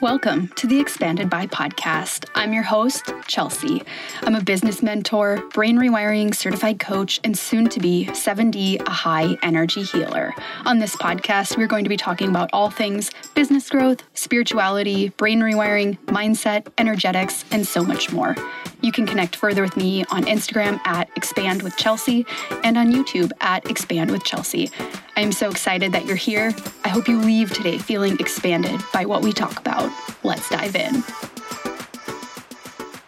Welcome to the Expanded By Podcast. I'm your host, Chelsea. I'm a business mentor, brain rewiring certified coach, and soon to be 7D, a high energy healer. On this podcast, we're going to be talking about all things business growth, spirituality, brain rewiring, mindset, energetics, and so much more. You can connect further with me on Instagram at Expand with Chelsea and on YouTube at Expand with Chelsea. I am so excited that you're here. I hope you leave today feeling expanded by what we talk about. Let's dive in.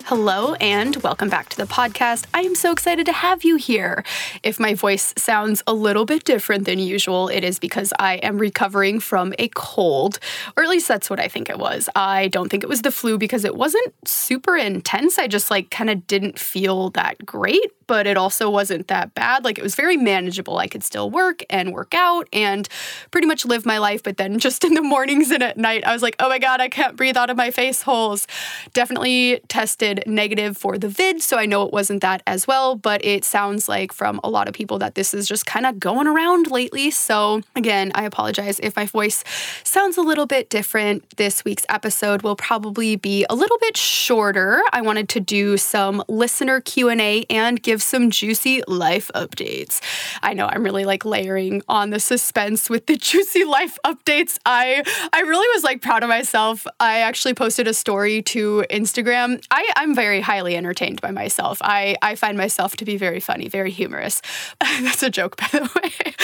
Hello and welcome back to the podcast. I am so excited to have you here. If my voice sounds a little bit different than usual, it is because I am recovering from a cold, or at least that's what I think it was. I don't think it was the flu because it wasn't super intense. I just kind of didn't feel that great, but it also wasn't that bad. It was very manageable. I could still work and work out and pretty much live my life, but then just in the mornings and at night, I was like, oh my God, I can't breathe out of my face holes. Definitely tested negative for the vid, so I know it wasn't that as well, but it sounds like from a lot of people that this is just kind of going around lately. So again, I apologize if my voice sounds a little bit different. This week's episode will probably be a little bit shorter. I wanted to do some listener Q&A and give some juicy life updates. I know I'm really layering on the suspense with the juicy life updates. I really was proud of myself. I actually posted a story to Instagram. I'm very highly entertained by myself. I find myself to be very funny, very humorous. That's a joke, by the way.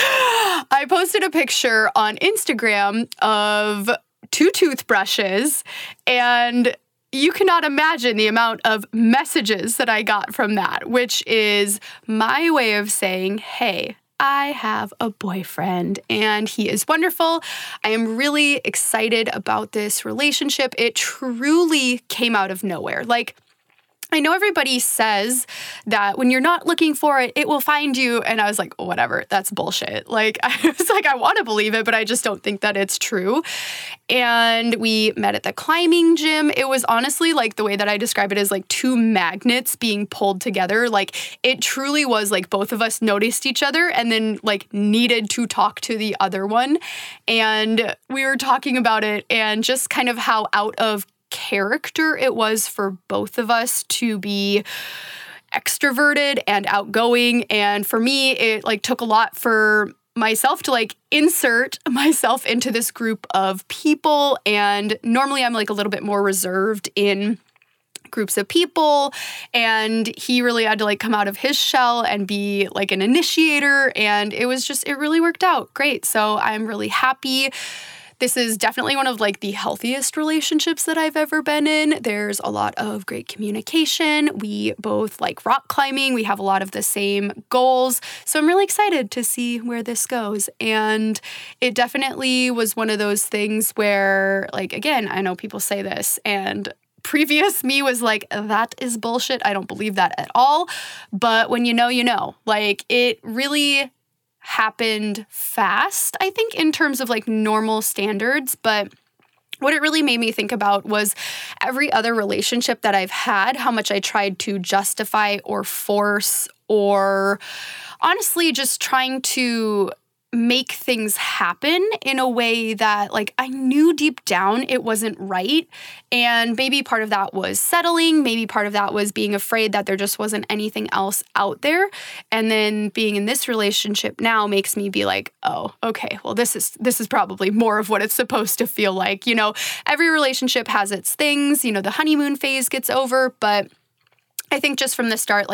I posted a picture on Instagram of 2 toothbrushes, and you cannot imagine the amount of messages that I got from that, which is my way of saying, hey, I have a boyfriend and he is wonderful. I am really excited about this relationship. It truly came out of nowhere. I know everybody says that when you're not looking for it, it will find you. And I was like, whatever, that's bullshit. I want to believe it, but I just don't think that it's true. And we met at the climbing gym. It was honestly the way that I describe it is 2 magnets being pulled together. It truly was both of us noticed each other and then needed to talk to the other one. And we were talking about it and just kind of how out of character it was for both of us to be extroverted and outgoing. And for me, it took a lot for myself to insert myself into this group of people. And normally I'm a little bit more reserved in groups of people, and he really had to come out of his shell and be an initiator. And it really worked out great. So I'm really happy. This is definitely one of the healthiest relationships that I've ever been in. There's a lot of great communication. We both rock climbing. We have a lot of the same goals. So I'm really excited to see where this goes. And it definitely was one of those things where, again, I know people say this, and previous me was that is bullshit. I don't believe that at all. But when you know, you know. It really happened fast, I think, in terms of normal standards. But what it really made me think about was every other relationship that I've had, how much I tried to justify or force, or honestly just trying to make things happen in a way that I knew deep down it wasn't right. And maybe part of that was settling. Maybe part of that was being afraid that there just wasn't anything else out there. And then being in this relationship now makes me be oh, okay, well, this is probably more of what it's supposed to feel like. Every relationship has its things. The honeymoon phase gets over, but I think just from the start,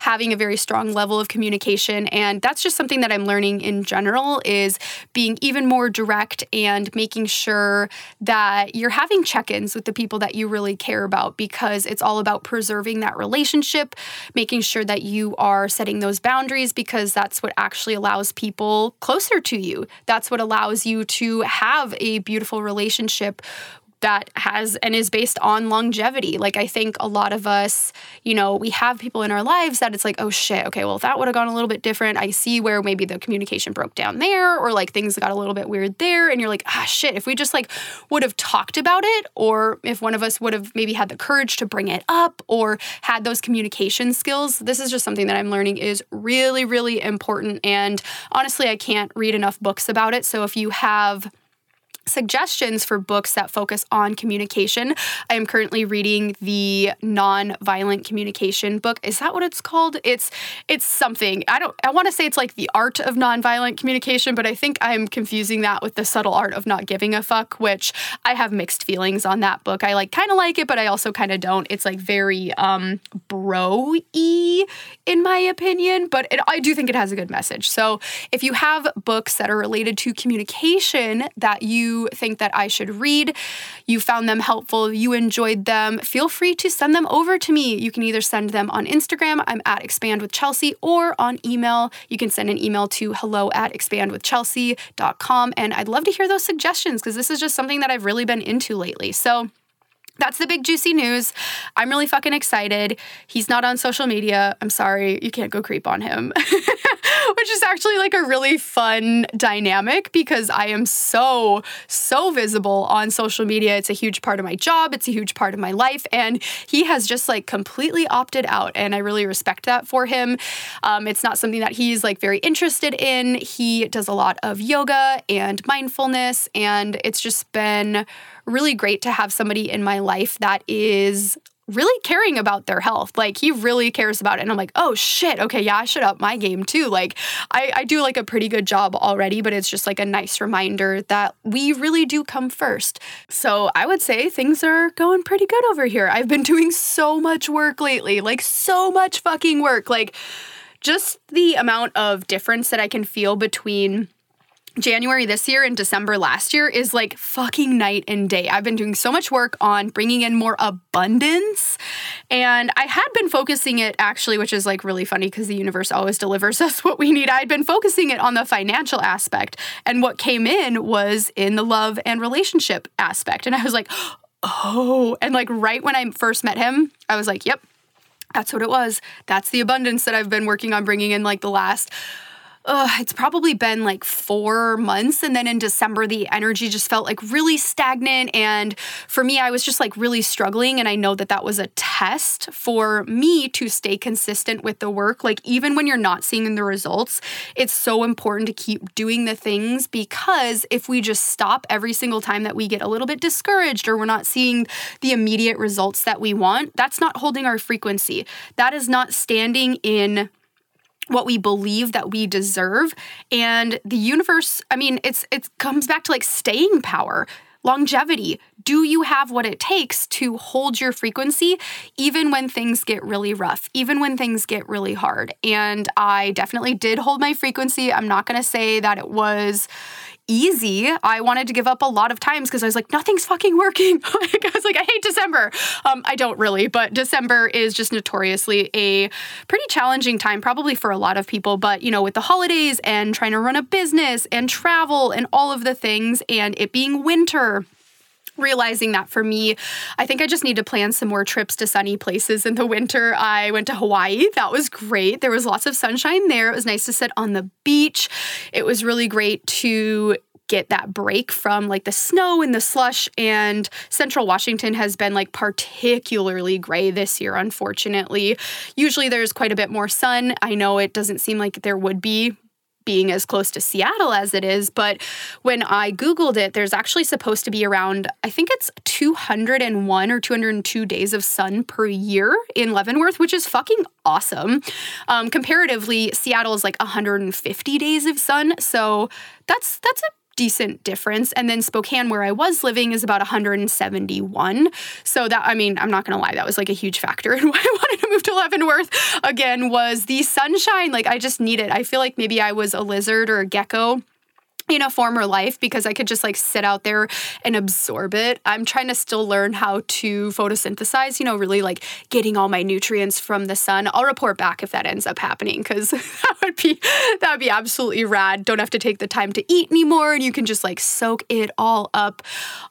having a very strong level of communication, and that's just something that I'm learning in general, is being even more direct and making sure that you're having check-ins with the people that you really care about, because it's all about preserving that relationship, making sure that you are setting those boundaries, because that's what actually allows people closer to you. That's what allows you to have a beautiful relationship that has and is based on longevity. I think a lot of us, we have people in our lives that it's oh shit, okay, well, that would have gone a little bit different. I see where maybe the communication broke down there, or things got a little bit weird there. And you're ah, shit, if we just would have talked about it, or if one of us would have maybe had the courage to bring it up or had those communication skills. This is just something that I'm learning is really, really important. And honestly, I can't read enough books about it. So if you have suggestions for books that focus on communication. I am currently reading the Nonviolent Communication book. Is that what it's called? It's something. I want to say it's like The Art of Nonviolent Communication, but I think I'm confusing that with The Subtle Art of Not Giving a Fuck, which I have mixed feelings on that book. I kind of like it, but I also kind of don't. It's like very bro-y in my opinion, but I do think it has a good message. So if you have books that are related to communication that you think that I should read, you found them helpful, you enjoyed them, feel free to send them over to me. You can either send them on Instagram, I'm at Expand with Chelsea, or on email. You can send an email to hello@expandwithchelsea.com. And I'd love to hear those suggestions because this is just something that I've really been into lately. So that's the big juicy news. I'm really fucking excited. He's not on social media. I'm sorry. You can't go creep on him, which is actually like a really fun dynamic because I am so visible on social media. It's a huge part of my job. It's a huge part of my life. And he has just like completely opted out. And I really respect that for him. It's not something that he's like very interested in. He does a lot of yoga and mindfulness. And it's just been really great to have somebody in my life that is really caring about their health. Like, he really cares about it. And I'm like, oh, shit. Okay, yeah, I should up my game, too. Like, I do, like, a pretty good job already, but it's just, like, a nice reminder that we really do come first. So I would say things are going pretty good over here. I've been doing so much work lately. Like, so much fucking work. Like, just the amount of difference that I can feel between January this year and December last year is like fucking night and day. I've been doing so much work on bringing in more abundance, and I had been focusing it actually, which is like really funny because the universe always delivers us what we need. I'd been focusing it on the financial aspect, and what came in was in the love and relationship aspect. And I was like, oh, and like right when I first met him, I was like, yep, that's what it was. That's the abundance that I've been working on bringing in like the last it's probably been like 4 months. And then in December, the energy just felt like really stagnant. And for me, I was just like really struggling. And I know that that was a test for me to stay consistent with the work. Like, even when you're not seeing the results, it's so important to keep doing the things, because if we just stop every single time that we get a little bit discouraged or we're not seeing the immediate results that we want, that's not holding our frequency. That is not standing in what we believe that we deserve. And the universe, I mean, it comes back to like staying power, longevity. Do you have what it takes to hold your frequency even when things get really rough, even when things get really hard? And I definitely did hold my frequency. I'm not going to say that it was easy. I wanted to give up a lot of times because I was like, nothing's fucking working. I was like, I hate December. I don't really, but December is just notoriously a pretty challenging time, probably for a lot of people. But, you know, with the holidays and trying to run a business and travel and all of the things, and it being winter, realizing that for me, I think I just need to plan some more trips to sunny places in the winter. I went to Hawaii. That was great. There was lots of sunshine there. It was nice to sit on the beach. It was really great to get that break from like the snow and the slush. And Central Washington has been like particularly gray this year, unfortunately. Usually there's quite a bit more sun. I know it doesn't seem like there would be, being as close to Seattle as it is, but when I Googled it, there's actually supposed to be around, I think it's 201 or 202 days of sun per year in Leavenworth, which is fucking awesome. Comparatively, Seattle is like 150 days of sun, so that's a decent difference. And then Spokane, where I was living, is about 171. So that, I mean, I'm not going to lie, that was like a huge factor in why I wanted to move to Leavenworth again, was the sunshine. Like, I just need it. I feel like maybe I was a lizard or a gecko in a former life because I could just like sit out there and absorb it. I'm trying to still learn how to photosynthesize, you know, really like getting all my nutrients from the sun. I'll report back if that ends up happening because that would be absolutely rad. Don't have to take the time to eat anymore and you can just like soak it all up.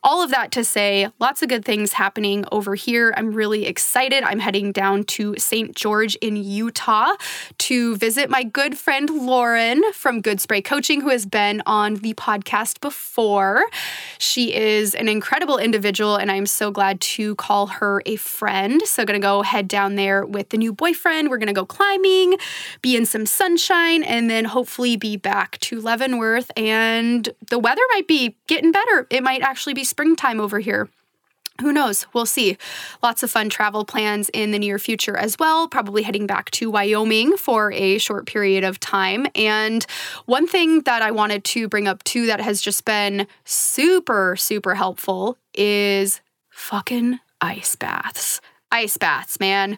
All of that to say, lots of good things happening over here. I'm really excited. I'm heading down to St. George in Utah to visit my good friend Lauren from Good Spray Coaching, who has been on on the podcast before. She is an incredible individual, and I am so glad to call her a friend. So going to go head down there with the new boyfriend. We're going to go climbing, be in some sunshine, and then hopefully be back to Leavenworth. And the weather might be getting better. It might actually be springtime over here. Who knows? We'll see. Lots of fun travel plans in the near future as well. Probably heading back to Wyoming for a short period of time. And one thing that I wanted to bring up too that has just been super, super helpful is fucking ice baths. Ice baths, man.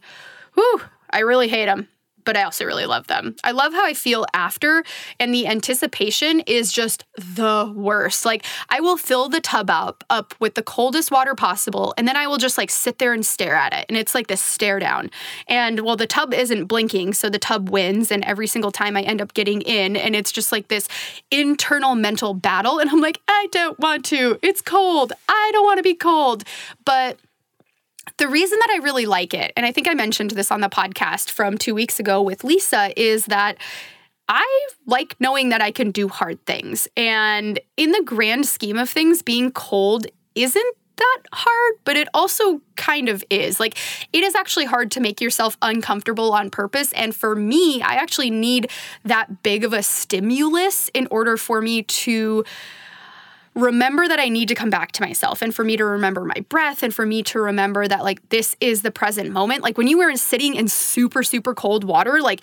Whew, I really hate them, but I also really love them. I love how I feel after, and the anticipation is just the worst. Like, I will fill the tub up with the coldest water possible, and then I will just, like, sit there and stare at it. And it's like this stare down. And, well, the tub isn't blinking, so the tub wins, and every single time I end up getting in, and it's just like this internal mental battle. And I'm like, I don't want to. It's cold. I don't want to be cold. But the reason that I really like it, and I think I mentioned this on the podcast from 2 weeks ago with Lisa, is that I like knowing that I can do hard things. And in the grand scheme of things, being cold isn't that hard, but it also kind of is. Like, it is actually hard to make yourself uncomfortable on purpose. And for me, I actually need that big of a stimulus in order for me to remember that I need to come back to myself, and for me to remember my breath, and for me to remember that, like, this is the present moment. Like, when you were sitting in super, super cold water, like,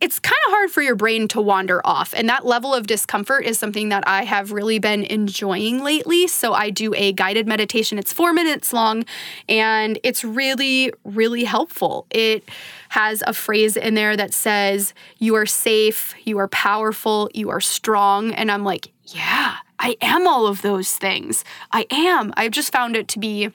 it's kind of hard for your brain to wander off. And that level of discomfort is something that I have really been enjoying lately. So I do a guided meditation. It's 4 minutes long, and it's really, really helpful. It has a phrase in there that says, you are safe, you are powerful, you are strong. And I'm like, yeah, I am all of those things. I am. I've just found it to be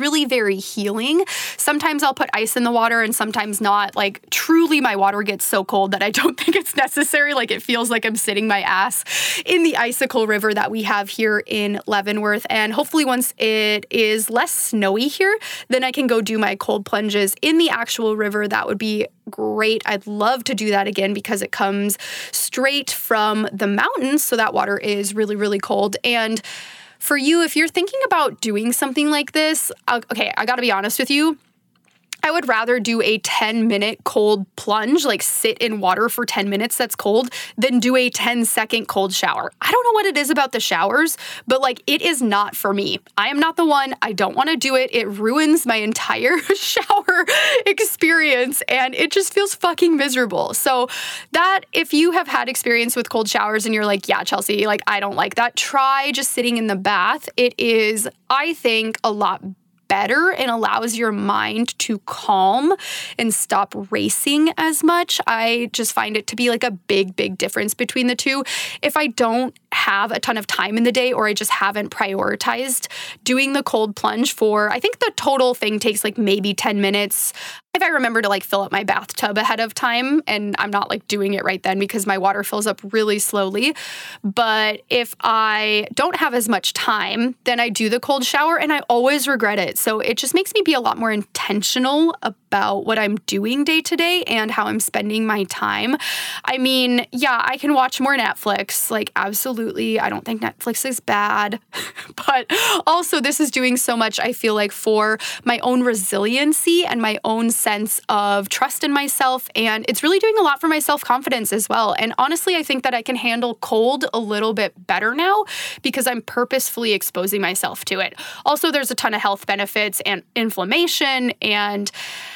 really very healing. Sometimes I'll put ice in the water and sometimes not. Like, truly, my water gets so cold that I don't think it's necessary. Like, it feels like I'm sitting my ass in the Icicle River that we have here in Leavenworth. And hopefully once it is less snowy here, then I can go do my cold plunges in the actual river. That would be great. I'd love to do that again because it comes straight from the mountains. So that water is really, really cold. And for you, if you're thinking about doing something like this, okay, I gotta be honest with you. I would rather do a 10-minute cold plunge, like sit in water for 10 minutes that's cold, than do a 10-second cold shower. I don't know what it is about the showers, but, like, it is not for me. I am not the one. I don't want to do it. It ruins my entire shower experience, and it just feels fucking miserable. So that, if you have had experience with cold showers and you're like, yeah, Chelsea, like, I don't like that, try just sitting in the bath. It is, I think, a lot better and allows your mind to calm and stop racing as much. I just find it to be, like, a big, big difference between the two. If I don't have a ton of time in the day, or I just haven't prioritized doing the cold plunge for, I think the total thing takes, like, maybe 10 minutes. If I remember to, like, fill up my bathtub ahead of time, and I'm not, like, doing it right then because my water fills up really slowly. But if I don't have as much time, then I do the cold shower and I always regret it. So it just makes me be a lot more intentional about what I'm doing day to day and how I'm spending my time. I mean, yeah, I can watch more Netflix, like, absolutely. I don't think Netflix is bad, but also this is doing so much, I feel like, for my own resiliency and my own sense of trust in myself. And it's really doing a lot for my self-confidence as well. And honestly, I think that I can handle cold a little bit better now because I'm purposefully exposing myself to it. Also, there's a ton of health benefits and inflammation and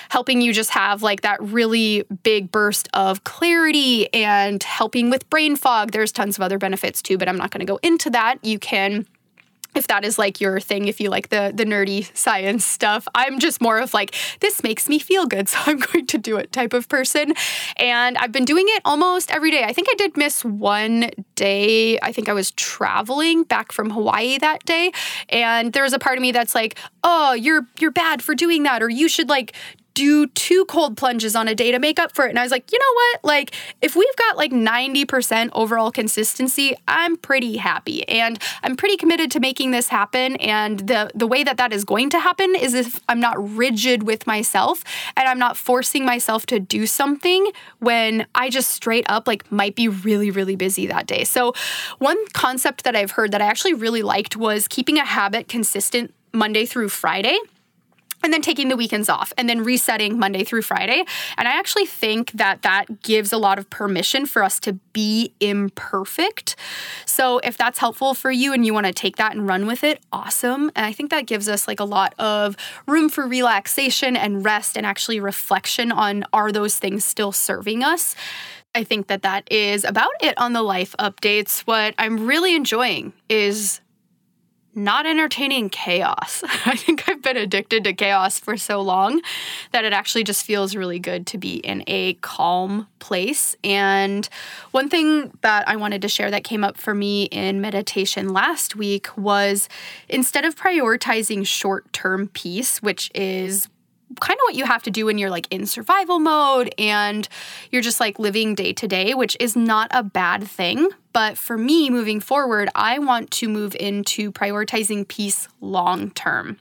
helping you just have, like, that really big burst of clarity and helping with brain fog. There's tons of other benefits too, but I'm not going to go into that. You can, if that is, like, your thing, if you like the nerdy science stuff. I'm just more of, like, this makes me feel good, so I'm going to do it type of person. And I've been doing it almost every day. I think I did miss one day. I think I was traveling back from Hawaii that day. And there was a part of me that's like, oh, you're bad for doing that, or you should, like, do 2 cold plunges on a day to make up for it. And I was like, you know what? Like, if we've got like 90% overall consistency, I'm pretty happy. And I'm pretty committed to making this happen. And the way that that is going to happen is if I'm not rigid with myself and I'm not forcing myself to do something when I just straight up like might be really, really busy that day. So one concept that I've heard that I actually really liked was keeping a habit consistent Monday through Friday, and then taking the weekends off, and then resetting Monday through Friday. And I actually think that that gives a lot of permission for us to be imperfect. So if that's helpful for you and you want to take that and run with it, awesome. And I think that gives us like a lot of room for relaxation and rest and actually reflection on, are those things still serving us? I think that that is about it on the life updates. What I'm really enjoying is not entertaining chaos. I think I've been addicted to chaos for so long that it actually just feels really good to be in a calm place. And one thing that I wanted to share that came up for me in meditation last week was, instead of prioritizing short-term peace, which is kind of what you have to do when you're like in survival mode and you're just like living day to day, which is not a bad thing. But for me, moving forward, I want to move into prioritizing peace long term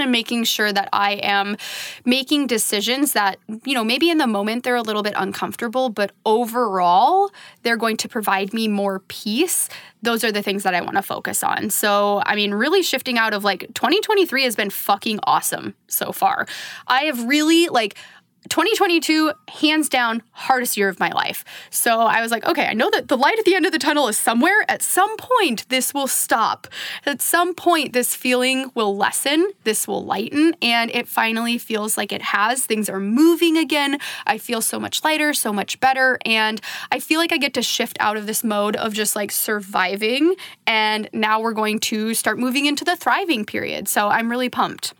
and making sure that I am making decisions that, you know, maybe in the moment they're a little bit uncomfortable, but overall they're going to provide me more peace. Those are the things that I want to focus on. So, I mean, really shifting out of like 2023 has been fucking awesome so far. I have really like 2022, hands down, hardest year of my life. So I was like, okay, I know that the light at the end of the tunnel is somewhere. At some point, this will stop. At some point, this feeling will lessen. This will lighten. And it finally feels like it has. Things are moving again. I feel so much lighter, so much better. And I feel like I get to shift out of this mode of just like surviving. And now we're going to start moving into the thriving period. So I'm really pumped.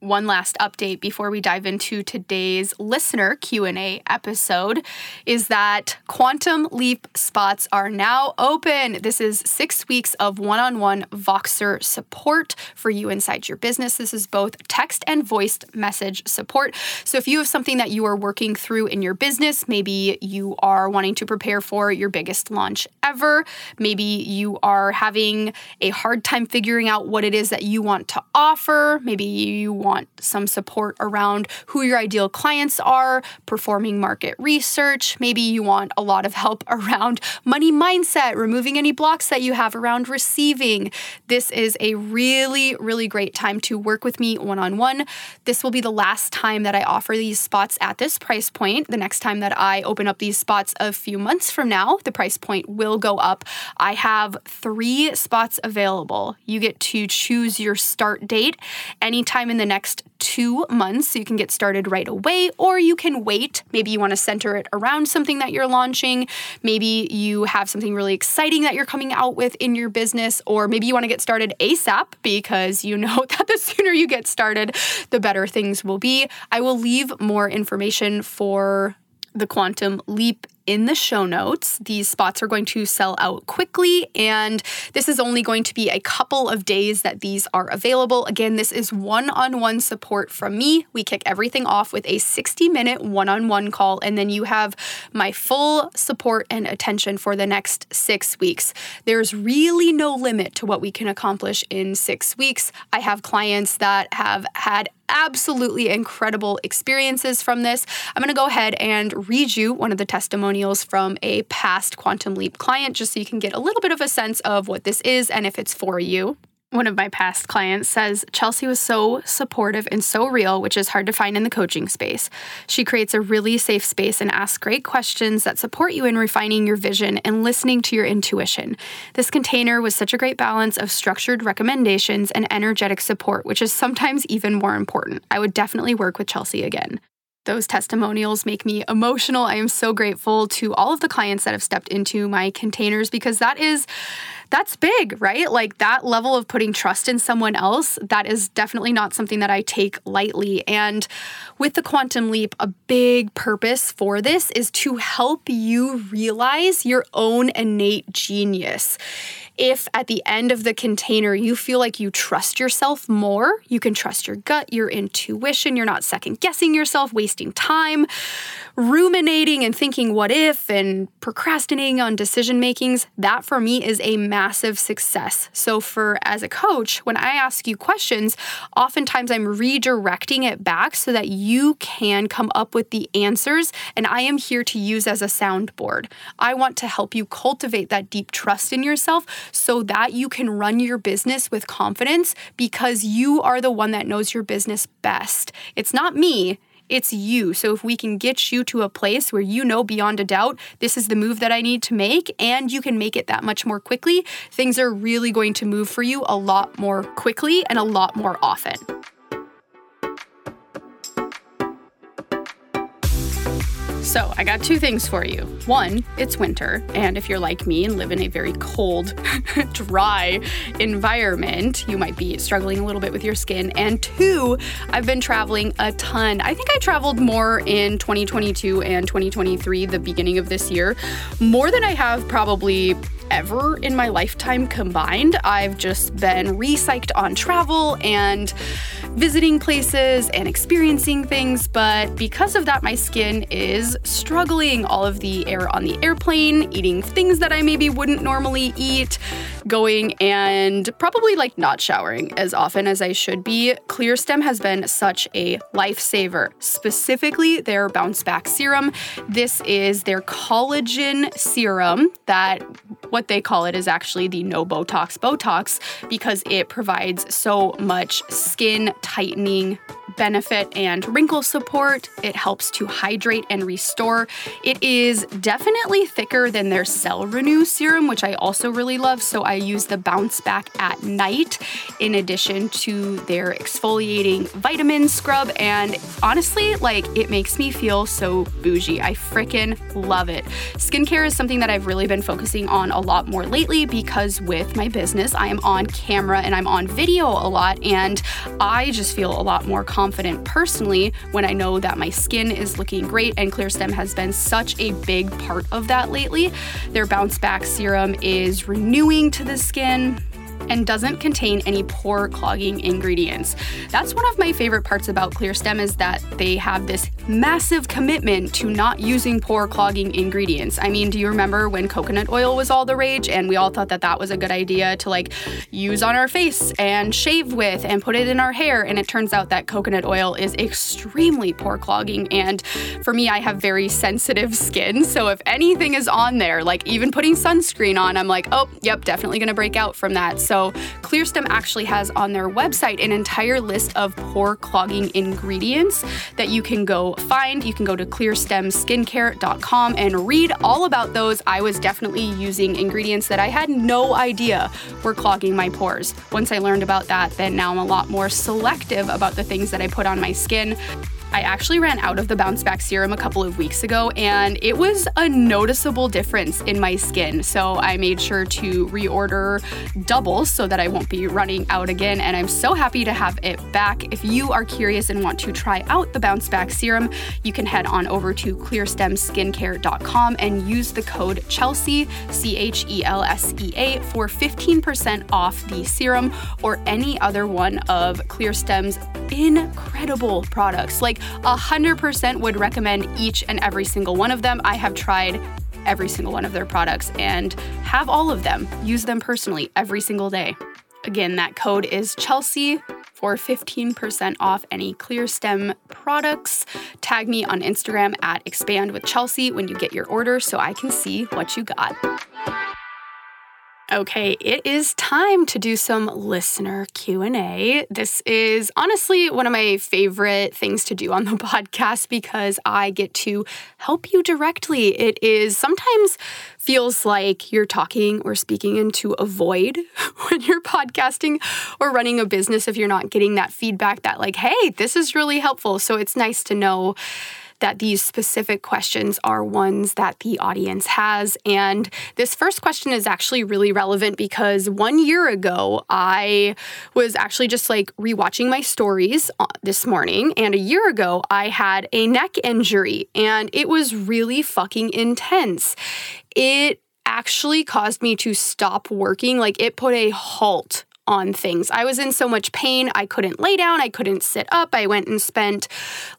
One last update before we dive into today's listener Q&A episode is that Quantum Leap spots are now open. This is 6 weeks of one-on-one Voxer support for you inside your business. This is both text and voice message support. So if you have something that you are working through in your business, maybe you are wanting to prepare for your biggest launch ever, maybe you are having a hard time figuring out what it is that you want to offer, maybe you want some support around who your ideal clients are, performing market research. Maybe you want a lot of help around money mindset, removing any blocks that you have around receiving. This is a really, really great time to work with me one-on-one. This will be the last time that I offer these spots at this price point. The next time that I open up these spots a few months from now, the price point will go up. I have 3 spots available. You get to choose your start date anytime in the next 2 months, so you can get started right away, or you can wait. Maybe you want to center it around something that you're launching. Maybe you have something really exciting that you're coming out with in your business, or maybe you want to get started ASAP because you know that the sooner you get started, the better things will be. I will leave more information for the Quantum Leap in the show notes. These spots are going to sell out quickly, and this is only going to be a couple of days that these are available. Again, this is one-on-one support from me. We kick everything off with a 60-minute one-on-one call, and then you have my full support and attention for the next 6 weeks. There's really no limit to what we can accomplish in 6 weeks. I have clients that have had absolutely incredible experiences from this. I'm going to go ahead and read you one of the testimonials from a past Quantum Leap client just so you can get a little bit of a sense of what this is and if it's for you. One of my past clients says, Chelsea was so supportive and so real, which is hard to find in the coaching space. She creates a really safe space and asks great questions that support you in refining your vision and listening to your intuition. This container was such a great balance of structured recommendations and energetic support, which is sometimes even more important. I would definitely work with Chelsea again. Those testimonials make me emotional. I am so grateful to all of the clients that have stepped into my containers because that is that's big, right? Like that level of putting trust in someone else, that is definitely not something that I take lightly. And with the Quantum Leap, a big purpose for this is to help you realize your own innate genius. If at the end of the container, you feel like you trust yourself more, you can trust your gut, your intuition, you're not second guessing yourself, wasting time, ruminating and thinking what if and procrastinating on decision makings, that for me is a massive success. So for as a coach, when I ask you questions, oftentimes I'm redirecting it back so that you can come up with the answers, and I am here to use as a soundboard. I want to help you cultivate that deep trust in yourself so that you can run your business with confidence, because you are the one that knows your business best. It's not me, it's you. So if we can get you to a place where you know beyond a doubt, this is the move that I need to make, and you can make it that much more quickly, things are really going to move for you a lot more quickly and a lot more often. So I got two things for you. One, it's winter, and if you're like me and live in a very cold, dry environment, you might be struggling a little bit with your skin. And two, I've been traveling a ton. I think I traveled more in 2022 and 2023, the beginning of this year, more than I have probably ever in my lifetime combined. I've just been recycled on travel and visiting places and experiencing things, but because of that, my skin is struggling. All of the air on the airplane, eating things that I maybe wouldn't normally eat, going and probably like not showering as often as I should be. Clearstem has been such a lifesaver, specifically their Bounce Back serum. This is their collagen serum that what they call it is actually the no Botox Botox, because it provides so much skin tightening benefit and wrinkle support. It helps to hydrate and restore. It is definitely thicker than their Cell Renew serum, which I also really love. So I use the Bounce Back at night in addition to their exfoliating vitamin scrub. And honestly, like, it makes me feel so bougie. I freaking love it. Skincare is something that I've really been focusing on a lot more lately, because with my business, I am on camera and I'm on video a lot, and I just feel a lot more confident personally when I know that my skin is looking great, and Clearstem has been such a big part of that lately. Their Bounce Back serum is renewing to the skin and doesn't contain any pore clogging ingredients. That's one of my favorite parts about Clearstem, is that they have this massive commitment to not using pore clogging ingredients. I mean, do you remember when coconut oil was all the rage and we all thought that that was a good idea to like use on our face and shave with and put it in our hair? And it turns out that coconut oil is extremely pore clogging. And for me, I have very sensitive skin. So if anything is on there, like even putting sunscreen on, I'm like, oh, yep, definitely gonna break out from that. So Clearstem actually has on their website an entire list of pore clogging ingredients that you can go find. You can go to clearstemskincare.com and read all about those. I was definitely using ingredients that I had no idea were clogging my pores. Once I learned about that, then now I'm a lot more selective about the things that I put on my skin. I actually ran out of the Bounce Back serum a couple of weeks ago, and it was a noticeable difference in my skin. So I made sure to reorder double so that I won't be running out again. And I'm so happy to have it back. If you are curious and want to try out the Bounce Back serum, you can head on over to clearstemskincare.com and use the code Chelsea, CHELSEA, for 15% off the serum or any other one of Clearstem's incredible products. Like 100% would recommend each and every single one of them. I have tried every single one of their products and have all of them. Use them personally every single day. Again, that code is Chelsea for 15% off any Clearstem products. Tag me on Instagram at Expand with Chelsea when you get your order so I can see what you got. Okay, it is time to do some listener Q&A. This is honestly one of my favorite things to do on the podcast because I get to help you directly. It is sometimes feels like you're talking or speaking into a void when you're podcasting or running a business if you're not getting that feedback that like, hey, this is really helpful. So it's nice to know that these specific questions are ones that the audience has. And this first question is actually really relevant because 1 year ago, I was actually just like rewatching my stories this morning. And a year ago, I had a neck injury and it was really fucking intense. It actually caused me to stop working. Like it put a halt on things. I was in so much pain, I couldn't lay down, I couldn't sit up. I went and spent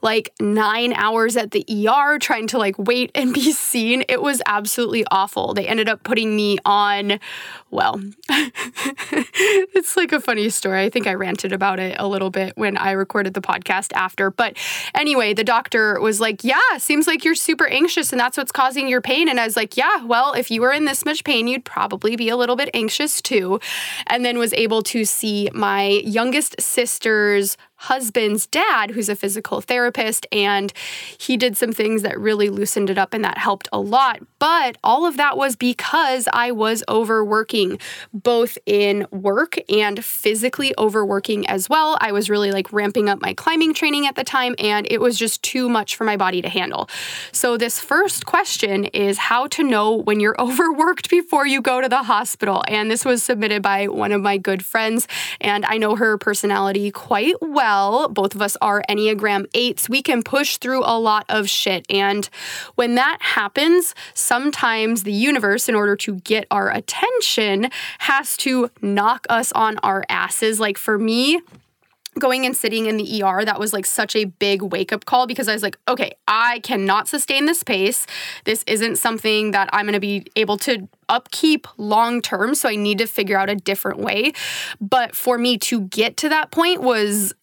like 9 hours at the ER trying to like wait and be seen. It was absolutely awful. They ended up putting me on, well, it's like a funny story. I think I ranted about it a little bit when I recorded the podcast after. But anyway, the doctor was like, yeah, seems like you're super anxious and that's what's causing your pain. And I was like, yeah, well, if you were in this much pain, you'd probably be a little bit anxious too. And then was able to see my youngest sister's husband's dad, who's a physical therapist, and he did some things that really loosened it up, and that helped a lot. But all of that was because I was overworking, both in work and physically overworking as well. I was really like ramping up my climbing training at the time, and it was just too much for my body to handle. So this first question is how to know when you're overworked before you go to the hospital. And this was submitted by one of my good friends, and I know her personality quite well. Both of us are Enneagram 8s. We can push through a lot of shit. And when that happens, sometimes the universe, in order to get our attention, has to knock us on our asses. Like for me, going and sitting in the ER, that was like such a big wake-up call because I was like, okay, I cannot sustain this pace. This isn't something that I'm going to be able to upkeep long-term. So I need to figure out a different way. But for me to get to that point was...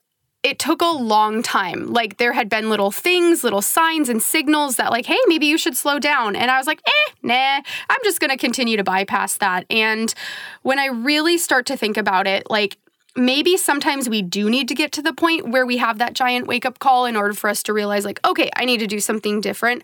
it took a long time. Like there had been little things, little signs and signals that like, hey, maybe you should slow down. And I was like, nah, I'm just going to continue to bypass that. And when I really start to think about it, like maybe sometimes we do need to get to the point where we have that giant wake-up call in order for us to realize like, okay, I need to do something different.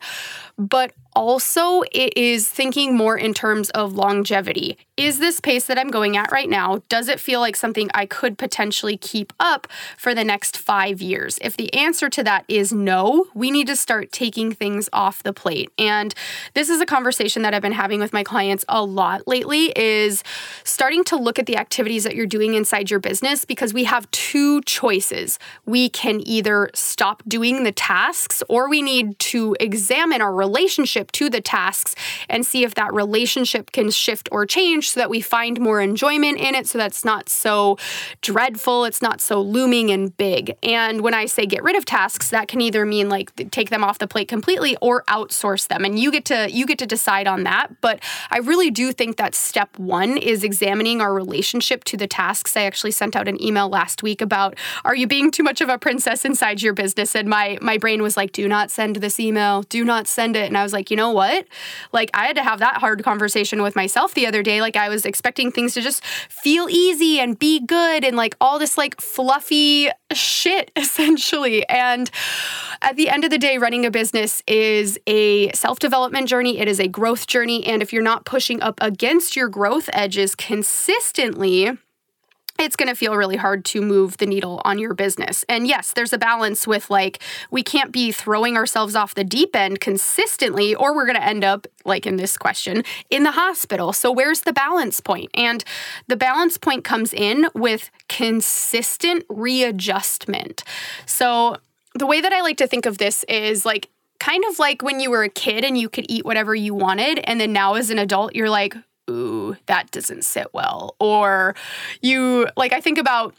But also, it is thinking more in terms of longevity. Is this pace that I'm going at right now, does it feel like something I could potentially keep up for the next 5 years? If the answer to that is no, we need to start taking things off the plate. And this is a conversation that I've been having with my clients a lot lately, is starting to look at the activities that you're doing inside your business, because we have two choices. We can either stop doing the tasks, or we need to examine our relationship to the tasks and see if that relationship can shift or change so that we find more enjoyment in it, so that's not so dreadful, it's not so looming and big. And when I say get rid of tasks, that can either mean like take them off the plate completely or outsource them. And you get to decide on that. But I really do think that step one is examining our relationship to the tasks. I actually sent out an email last week about, are you being too much of a princess inside your business? And my brain was like, do not send this email, do not send it. And I was like, you know what? Like I had to have that hard conversation with myself the other day. Like I was expecting things to just feel easy and be good and like all this like fluffy shit essentially. And at the end of the day, running a business is a self-development journey. It is a growth journey. And if you're not pushing up against your growth edges consistently, it's going to feel really hard to move the needle on your business. And yes, there's a balance with like, we can't be throwing ourselves off the deep end consistently, or we're going to end up, like in this question, in the hospital. So where's the balance point? And the balance point comes in with consistent readjustment. So the way that I like to think of this is like, kind of like when you were a kid and you could eat whatever you wanted. And then now as an adult, you're like, ooh, that doesn't sit well. Or you, like, I think about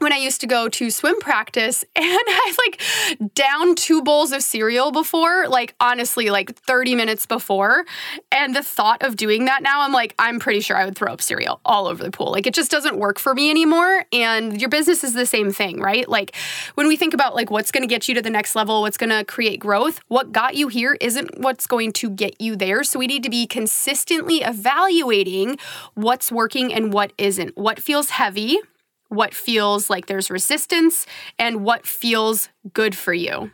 when I used to go to swim practice and I like downed 2 bowls of cereal before, like honestly, like 30 minutes before. And the thought of doing that now, I'm like, I'm pretty sure I would throw up cereal all over the pool. Like it just doesn't work for me anymore. And your business is the same thing, right? Like when we think about like what's going to get you to the next level, what's going to create growth, what got you here isn't what's going to get you there. So we need to be consistently evaluating what's working and what isn't, what feels heavy, what feels like there's resistance, and what feels good for you.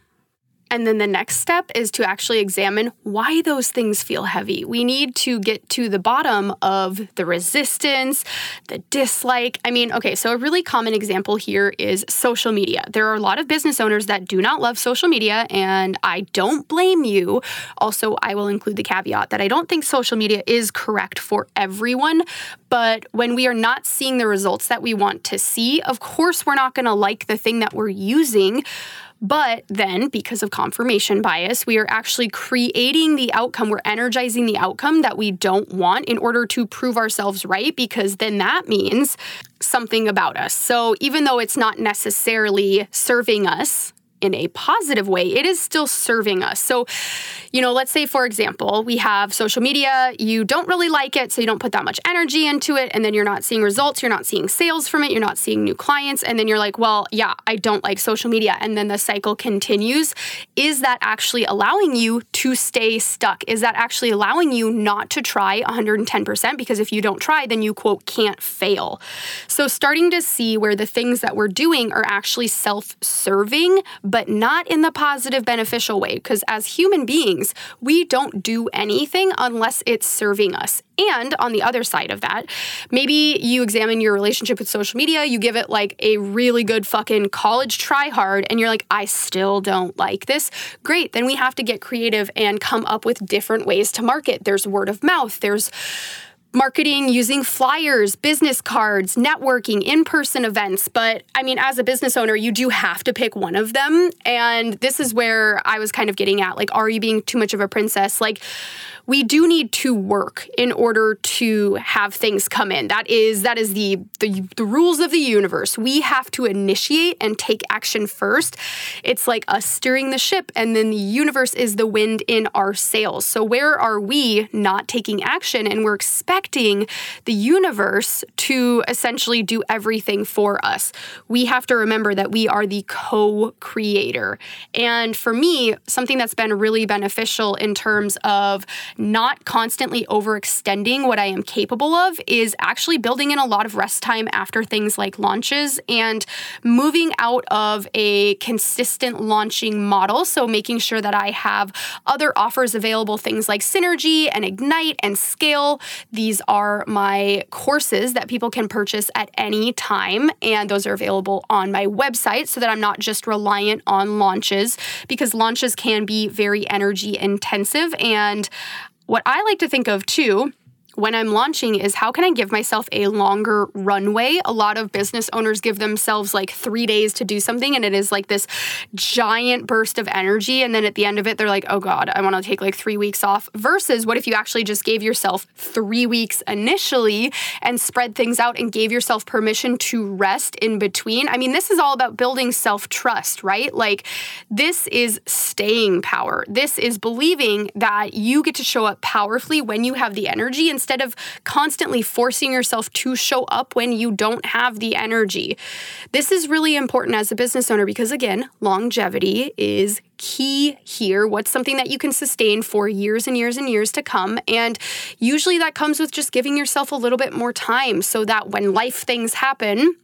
And then the next step is to actually examine why those things feel heavy. We need to get to the bottom of the resistance, the dislike. I mean, okay, so a really common example here is social media. There are a lot of business owners that do not love social media, and I don't blame you. Also, I will include the caveat that I don't think social media is correct for everyone, but when we are not seeing the results that we want to see, of course, we're not going to like the thing that we're using. But then, because of confirmation bias, we are actually creating the outcome. We're energizing the outcome that we don't want in order to prove ourselves right, because then that means something about us. So even though it's not necessarily serving us in a positive way, it is still serving us. So, you know, let's say, for example, we have social media, you don't really like it, so you don't put that much energy into it, and then you're not seeing results, you're not seeing sales from it, you're not seeing new clients, and then you're like, well, yeah, I don't like social media, and then the cycle continues. Is that actually allowing you to stay stuck? Is that actually allowing you not to try 110%? Because if you don't try, then you, quote, can't fail. So starting to see where the things that we're doing are actually self-serving, but not in the positive, beneficial way. Because as human beings, we don't do anything unless it's serving us. And on the other side of that, maybe you examine your relationship with social media, you give it like a really good fucking college try hard, and you're like, I still don't like this. Great, then we have to get creative and come up with different ways to market. There's word of mouth, there's marketing using flyers, business cards, networking, in-person events. But I mean, as a business owner, you do have to pick one of them. And this is where I was kind of getting at, like, are you being too much of a princess? Like, we do need to work in order to have things come in. That is the rules of the universe. We have to initiate and take action first. It's like us steering the ship, and then the universe is the wind in our sails. So where are we not taking action, and we're expecting the universe to essentially do everything for us? We have to remember that we are the co-creator. And for me, something that's been really beneficial in terms of not constantly overextending what I am capable of is actually building in a lot of rest time after things like launches and moving out of a consistent launching model. So making sure that I have other offers available, things like Synergy and Ignite and Scale. These are my courses that people can purchase at any time, and those are available on my website so that I'm not just reliant on launches, because launches can be very energy intensive. And what I like to think of too when I'm launching is, how can I give myself a longer runway? A lot of business owners give themselves like 3 days to do something, and it is like this giant burst of energy. And then at the end of it, they're like, oh God, I want to take like 3 weeks off. Versus what if you actually just gave yourself 3 weeks initially and spread things out and gave yourself permission to rest in between? I mean, this is all about building self-trust, right? Like, this is staying power. This is believing that you get to show up powerfully when you have the energy, and instead of constantly forcing yourself to show up when you don't have the energy. This is really important as a business owner because, again, longevity is key here. What's something that you can sustain for years and years and years to come? And usually that comes with just giving yourself a little bit more time so that when life things happen,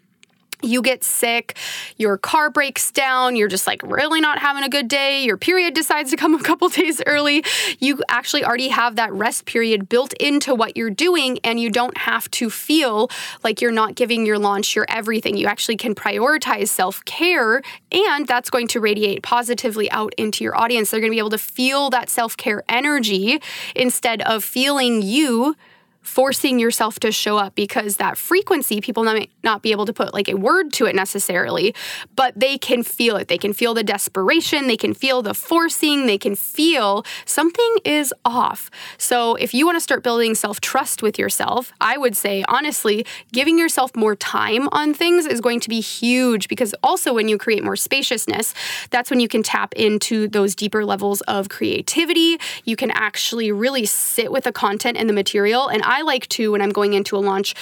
you get sick, your car breaks down, you're just like really not having a good day, your period decides to come a couple days early, you actually already have that rest period built into what you're doing, and you don't have to feel like you're not giving your launch your everything. You actually can prioritize self-care, and that's going to radiate positively out into your audience. They're going to be able to feel that self-care energy instead of feeling you forcing yourself to show up, because that frequency, people might not be able to put like a word to it necessarily, but they can feel it. They can feel the desperation. They can feel the forcing. They can feel something is off. So if you want to start building self-trust with yourself, I would say, honestly, giving yourself more time on things is going to be huge, because also when you create more spaciousness, that's when you can tap into those deeper levels of creativity. You can actually really sit with the content and the material. And I like to, when I'm going into a launch,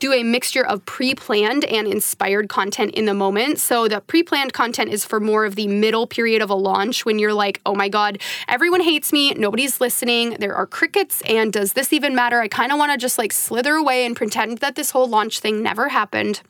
do a mixture of pre-planned and inspired content in the moment. So the pre-planned content is for more of the middle period of a launch when you're like, oh my God, everyone hates me. Nobody's listening. There are crickets. And does this even matter? I kind of want to just like slither away and pretend that this whole launch thing never happened.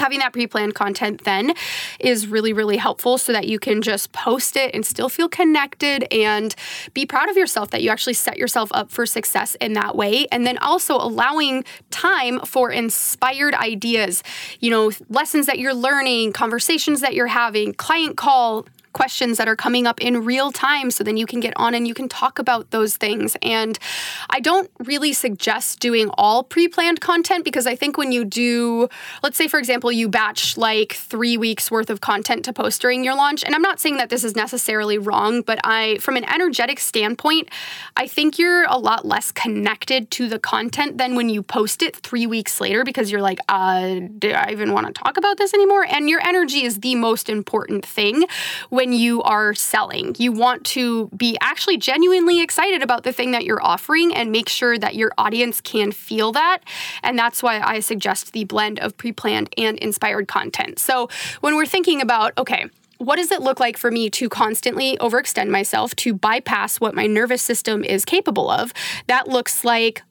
having that pre-planned content then is really, really helpful so that you can just post it and still feel connected and be proud of yourself that you actually set yourself up for success in that way. And then also allowing time for inspired ideas, you know, lessons that you're learning, conversations that you're having, client call questions that are coming up in real time. So then you can get on and you can talk about those things. And I don't really suggest doing all pre-planned content because I think when you do, let's say, for example, you batch like 3 weeks worth of content to post during your launch. And I'm not saying that this is necessarily wrong, but from an energetic standpoint, I think you're a lot less connected to the content than when you post it 3 weeks later because you're like, do I even want to talk about this anymore? And your energy is the most important thing when you are selling. You want to be actually genuinely excited about the thing that you're offering and make sure that your audience can feel that. And that's why I suggest the blend of pre-planned and inspired content. So when we're thinking about, okay, what does it look like for me to constantly overextend myself, to bypass what my nervous system is capable of? That looks like,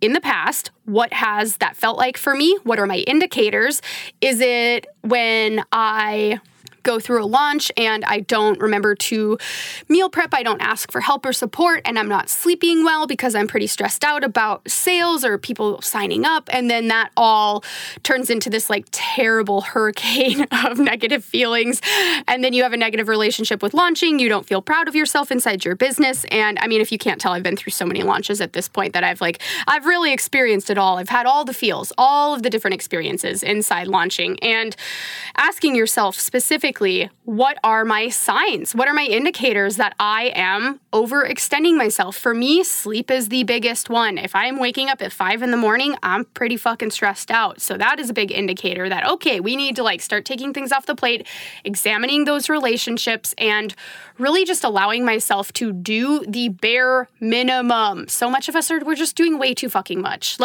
in the past, what has that felt like for me? What are my indicators? Is it when I go through a launch and I don't remember to meal prep, I don't ask for help or support, and I'm not sleeping well because I'm pretty stressed out about sales or people signing up, and then that all turns into this like terrible hurricane of negative feelings, and then you have a negative relationship with launching, you don't feel proud of yourself inside your business, and I mean, if you can't tell, I've been through so many launches at this point that I've really experienced it all. I've had all the feels, all of the different experiences inside launching, and asking yourself specifically, what are my signs? What are my indicators that I am overextending myself? For me, sleep is the biggest one. If I'm waking up at 5 a.m, I'm pretty fucking stressed out. So that is a big indicator that, okay, we need to start taking things off the plate, examining those relationships, and really just allowing myself to do the bare minimum. So much of us we're just doing way too fucking much.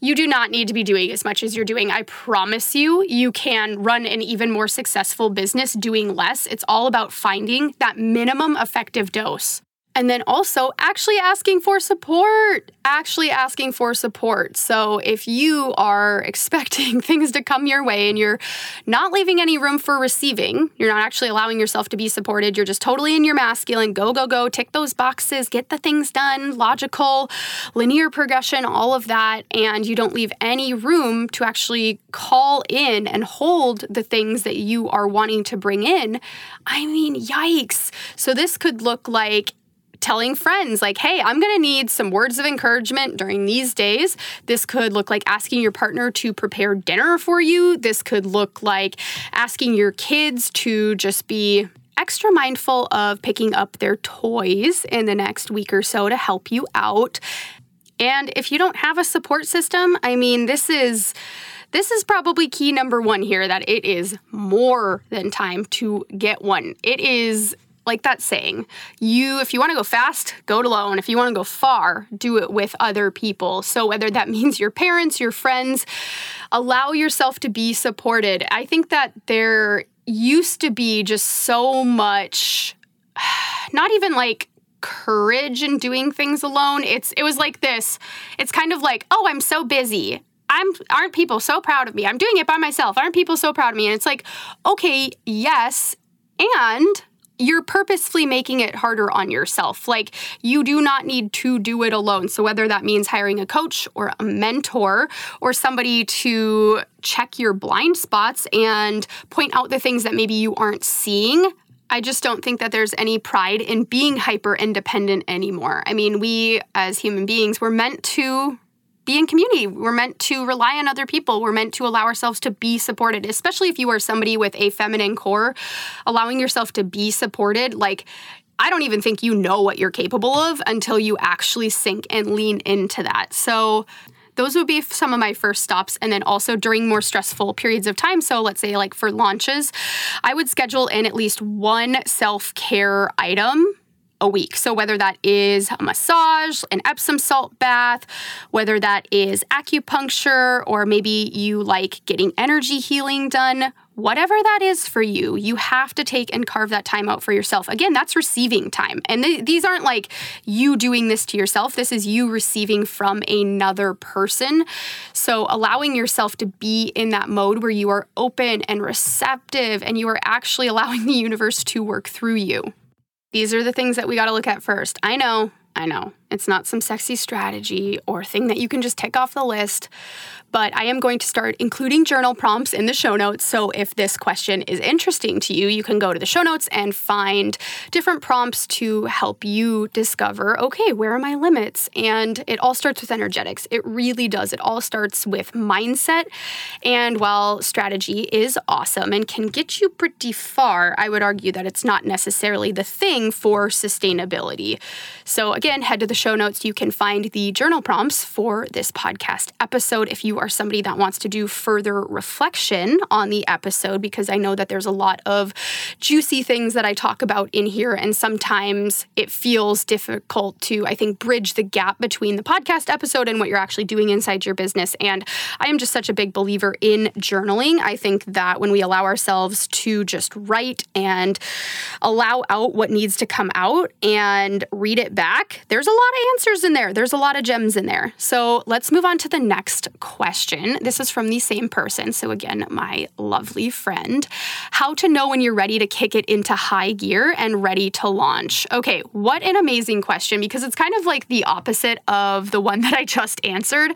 You do not need to be doing as much as you're doing. I promise you, you can run an even more successful business doing less. It's all about finding that minimum effective dose. And then also actually asking for support, So if you are expecting things to come your way and you're not leaving any room for receiving, you're not actually allowing yourself to be supported, you're just totally in your masculine, go, go, go, tick those boxes, get the things done, logical, linear progression, all of that, and you don't leave any room to actually call in and hold the things that you are wanting to bring in, I mean, yikes. So this could look like telling friends, hey, I'm going to need some words of encouragement during these days. This could look like asking your partner to prepare dinner for you. This could look like asking your kids to just be extra mindful of picking up their toys in the next week or so to help you out. And if you don't have a support system, I mean, this is probably key number one here, that it is more than time to get one. It is like that saying, if you want to go fast, go it alone. If you want to go far, do it with other people. So whether that means your parents, your friends, allow yourself to be supported. I think that there used to be just so much, not even courage in doing things alone. It was like this. It's kind of like, oh, I'm so busy. Aren't people so proud of me? I'm doing it by myself. Aren't people so proud of me? And it's like, okay, yes, and you're purposefully making it harder on yourself. You do not need to do it alone. So whether that means hiring a coach or a mentor or somebody to check your blind spots and point out the things that maybe you aren't seeing, I just don't think that there's any pride in being hyper-independent anymore. I mean, we as human beings, we're meant to be in community. We're meant to rely on other people. We're meant to allow ourselves to be supported, especially if you are somebody with a feminine core. Allowing yourself to be supported, I don't even think you know what you're capable of until you actually sink and lean into that. So those would be some of my first stops. And then also during more stressful periods of time, so let's say for launches, I would schedule in at least one self-care item a week. So whether that is a massage, an Epsom salt bath, whether that is acupuncture, or maybe you like getting energy healing done, Whatever that is for you, you have to take and carve that time out for yourself. Again, that's receiving time. And these aren't like you doing this to yourself. This is you receiving from another person. So allowing yourself to be in that mode where you are open and receptive and you are actually allowing the universe to work through you. These are the things that we got to look at first. I know. It's not some sexy strategy or thing that you can just tick off the list, but I am going to start including journal prompts in the show notes. So if this question is interesting to you, you can go to the show notes and find different prompts to help you discover, okay, where are my limits? And it all starts with energetics. It really does. It all starts with mindset. And while strategy is awesome and can get you pretty far, I would argue that it's not necessarily the thing for sustainability. So again, head to the show notes. You can find the journal prompts for this podcast episode if you are somebody that wants to do further reflection on the episode, because I know that there's a lot of juicy things that I talk about in here, and sometimes it feels difficult to, I think, bridge the gap between the podcast episode and what you're actually doing inside your business. And I am just such a big believer in journaling. I think that when we allow ourselves to just write and allow out what needs to come out and read it back, there's a lot of answers in there. There's a lot of gems in there. So let's move on to the next question. This is from the same person. So again, my lovely friend. How to know when you're ready to kick it into high gear and ready to launch. Okay, what an amazing question, because it's kind of like the opposite of the one that I just answered.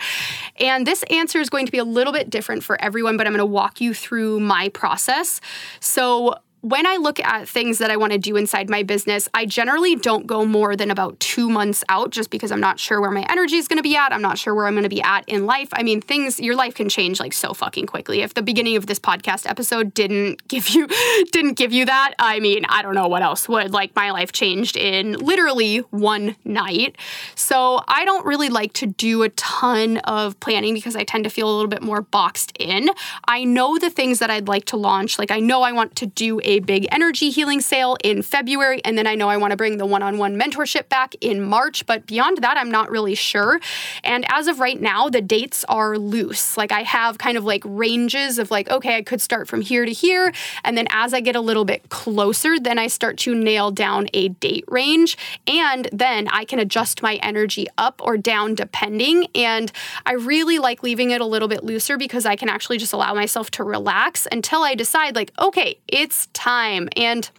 And this answer is going to be a little bit different for everyone, but I'm going to walk you through my process. So when I look at things that I want to do inside my business, I generally don't go more than about 2 months out, just because I'm not sure where my energy is going to be at. I'm not sure where I'm going to be at in life. I mean, your life can change like so fucking quickly. If the beginning of this podcast episode didn't give you that, I mean, I don't know what else would. Like, my life changed in literally one night. So I don't really like to do a ton of planning because I tend to feel a little bit more boxed in. I know the things that I'd like to launch. Like, I know I want to do a big energy healing sale in February. And then I know I want to bring the one-on-one mentorship back in March. But beyond that, I'm not really sure. And as of right now, the dates are loose. Like, I have kind of like ranges of like, okay, I could start from here to here. And then as I get a little bit closer, then I start to nail down a date range. And then I can adjust my energy up or down depending. And I really like leaving it a little bit looser because I can actually just allow myself to relax until I decide like, okay, it's time. And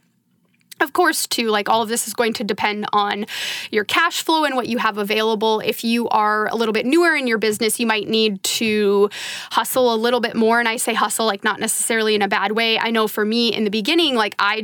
of course, too, like, all of this is going to depend on your cash flow and what you have available. If you are a little bit newer in your business, you might need to hustle a little bit more. And I say hustle, like, not necessarily in a bad way. I know for me in the beginning, like, I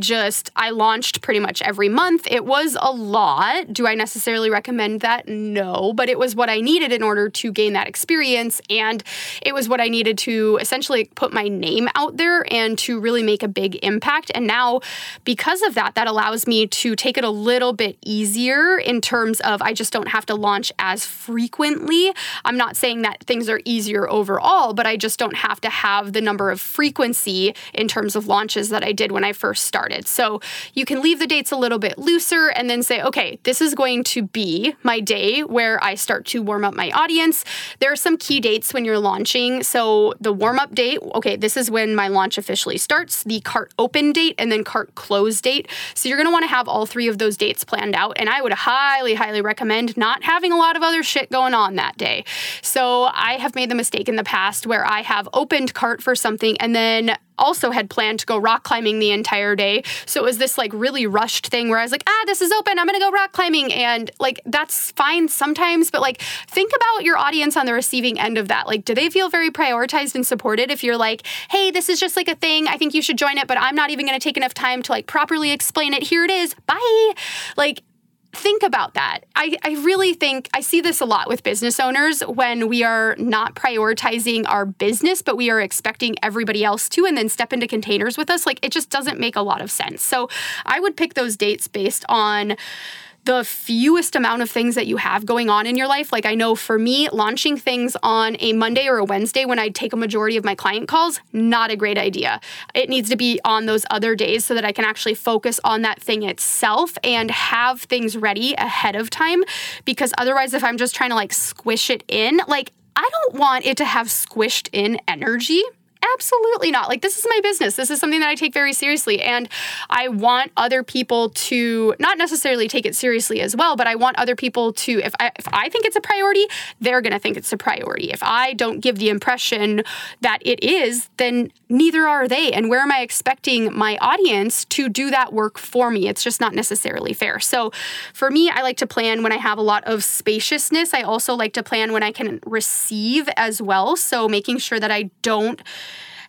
launched pretty much every month. It was a lot. Do I necessarily recommend that? No, but it was what I needed in order to gain that experience. And it was what I needed to essentially put my name out there and to really make a big impact. And now, because of that allows me to take it a little bit easier in terms of I just don't have to launch as frequently. I'm not saying that things are easier overall, but I just don't have to have the number of frequency in terms of launches that I did when I first started. So you can leave the dates a little bit looser and then say, okay, this is going to be my day where I start to warm up my audience. There are some key dates when you're launching. So the warm up date, okay, this is when my launch officially starts, the cart open date, and then cart close date. So you're going to want to have all three of those dates planned out. And I would highly, highly recommend not having a lot of other shit going on that day. So I have made the mistake in the past where I have opened cart for something and then also had planned to go rock climbing the entire day. So it was this like really rushed thing where I was like, this is open. I'm going to go rock climbing. And like, that's fine sometimes, but like, think about your audience on the receiving end of that. Like, do they feel very prioritized and supported if you're like, hey, this is just like a thing. I think you should join it, but I'm not even going to take enough time to like properly explain it. Here it is. Bye. Like, think about that. I really think I see this a lot with business owners when we are not prioritizing our business, but we are expecting everybody else to, and then step into containers with us. Like, it just doesn't make a lot of sense. So I would pick those dates based on the fewest amount of things that you have going on in your life. Like, I know for me, launching things on a Monday or a Wednesday when I take a majority of my client calls, not a great idea. It needs to be on those other days so that I can actually focus on that thing itself and have things ready ahead of time. Because otherwise, if I'm just trying to like squish it in, like, I don't want it to have squished in energy absolutely not. Like, this is my business. This is something that I take very seriously. And I want other people to not necessarily take it seriously as well, but I want other people to, if I think it's a priority, they're going to think it's a priority. If I don't give the impression that it is, then neither are they. And where am I expecting my audience to do that work for me? It's just not necessarily fair. So for me, I like to plan when I have a lot of spaciousness. I also like to plan when I can receive as well. So making sure that I don't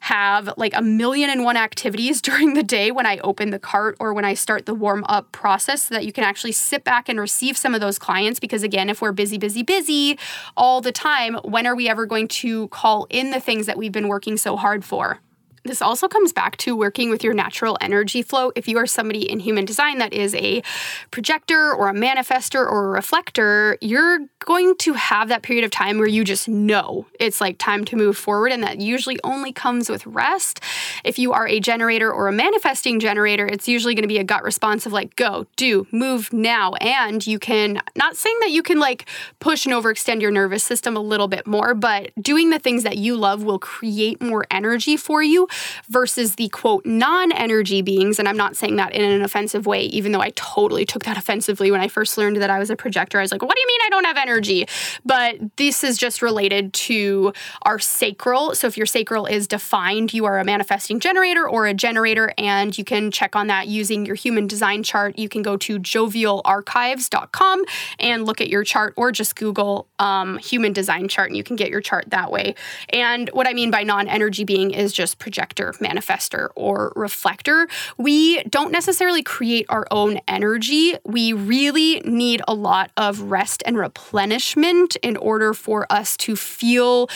have like 1,000,001 activities during the day when I open the cart or when I start the warm-up process, so that you can actually sit back and receive some of those clients. Because again, if we're busy all the time, when are we ever going to call in the things that we've been working so hard for? This also comes back to working with your natural energy flow. If you are somebody in human design that is a projector or a manifestor or a reflector, you're going to have that period of time where you just know it's like time to move forward, and that usually only comes with rest. If you are a generator or a manifesting generator, it's usually going to be a gut response of like, go, do, move now. And you can, not saying that you can like push and overextend your nervous system a little bit more, but doing the things that you love will create more energy for you versus the quote non-energy beings. And I'm not saying that in an offensive way, even though I totally took that offensively when I first learned that I was a projector. I was like, what do you mean I don't have energy? But this is just related to our sacral. So if your sacral is defined, you are a manifesting generator or a generator, and you can check on that using your human design chart. You can go to jovialarchives.com and look at your chart, or just Google human design chart and you can get your chart that way. And what I mean by non-energy being is just projector, manifestor, or reflector. We don't necessarily create our own energy. We really need a lot of rest and replenishment in order for us to feel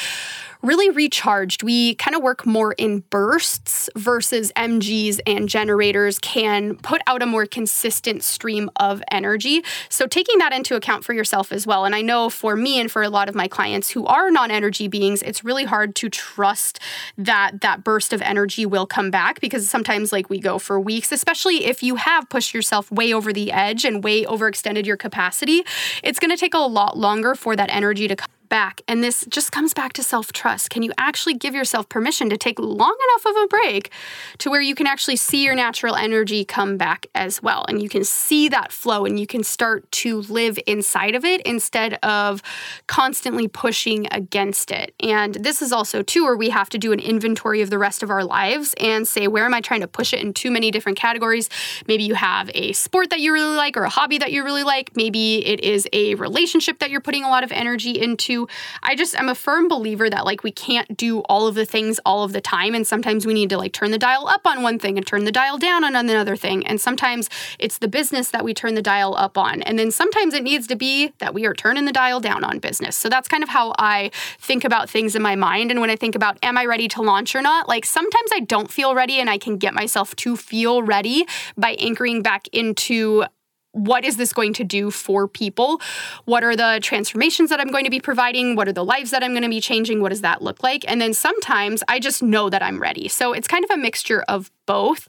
really recharged. We kind of work more in bursts versus MGs and generators can put out a more consistent stream of energy. So taking that into account for yourself as well. And I know for me and for a lot of my clients who are non-energy beings, it's really hard to trust that that burst of energy will come back, because sometimes like we go for weeks, especially if you have pushed yourself way over the edge and way overextended your capacity, it's going to take a lot longer for that energy to come back. And this just comes back to self-trust. Can you actually give yourself permission to take long enough of a break to where you can actually see your natural energy come back as well? And you can see that flow and you can start to live inside of it instead of constantly pushing against it. And this is also too where we have to do an inventory of the rest of our lives and say, where am I trying to push it in too many different categories? Maybe you have a sport that you really like or a hobby that you really like. Maybe it is a relationship that you're putting a lot of energy into. I'm a firm believer that like we can't do all of the things all of the time, and sometimes we need to like turn the dial up on one thing and turn the dial down on another thing, and sometimes it's the business that we turn the dial up on, and then sometimes it needs to be that we are turning the dial down on business. So that's kind of how I think about things in my mind. And when I think about, am I ready to launch or not, like sometimes I don't feel ready, and I can get myself to feel ready by anchoring back into, what is this going to do for people? What are the transformations that I'm going to be providing? What are the lives that I'm going to be changing? What does that look like? And then sometimes I just know that I'm ready. So it's kind of a mixture of both.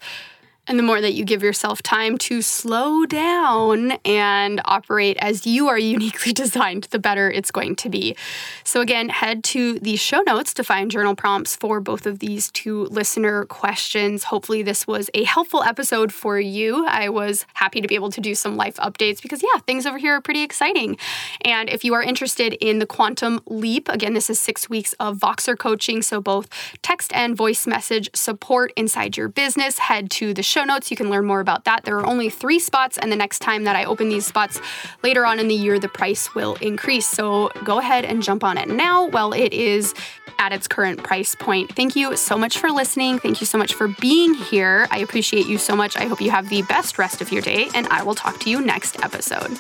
And the more that you give yourself time to slow down and operate as you are uniquely designed, the better it's going to be. So again, head to the show notes to find journal prompts for both of these two listener questions. Hopefully this was a helpful episode for you. I was happy to be able to do some life updates because things over here are pretty exciting. And if you are interested in the Quantum Leap, again, this is 6 weeks of Voxer coaching. So both text and voice message support inside your business, head to the show notes. You can learn more about that. There are only 3 spots, and the next time that I open these spots later on in the year, the price will increase. So go ahead and jump on it now while it is at its current price point. Thank you so much for listening. Thank you so much for being here. I appreciate you so much. I hope you have the best rest of your day, and I will talk to you next episode.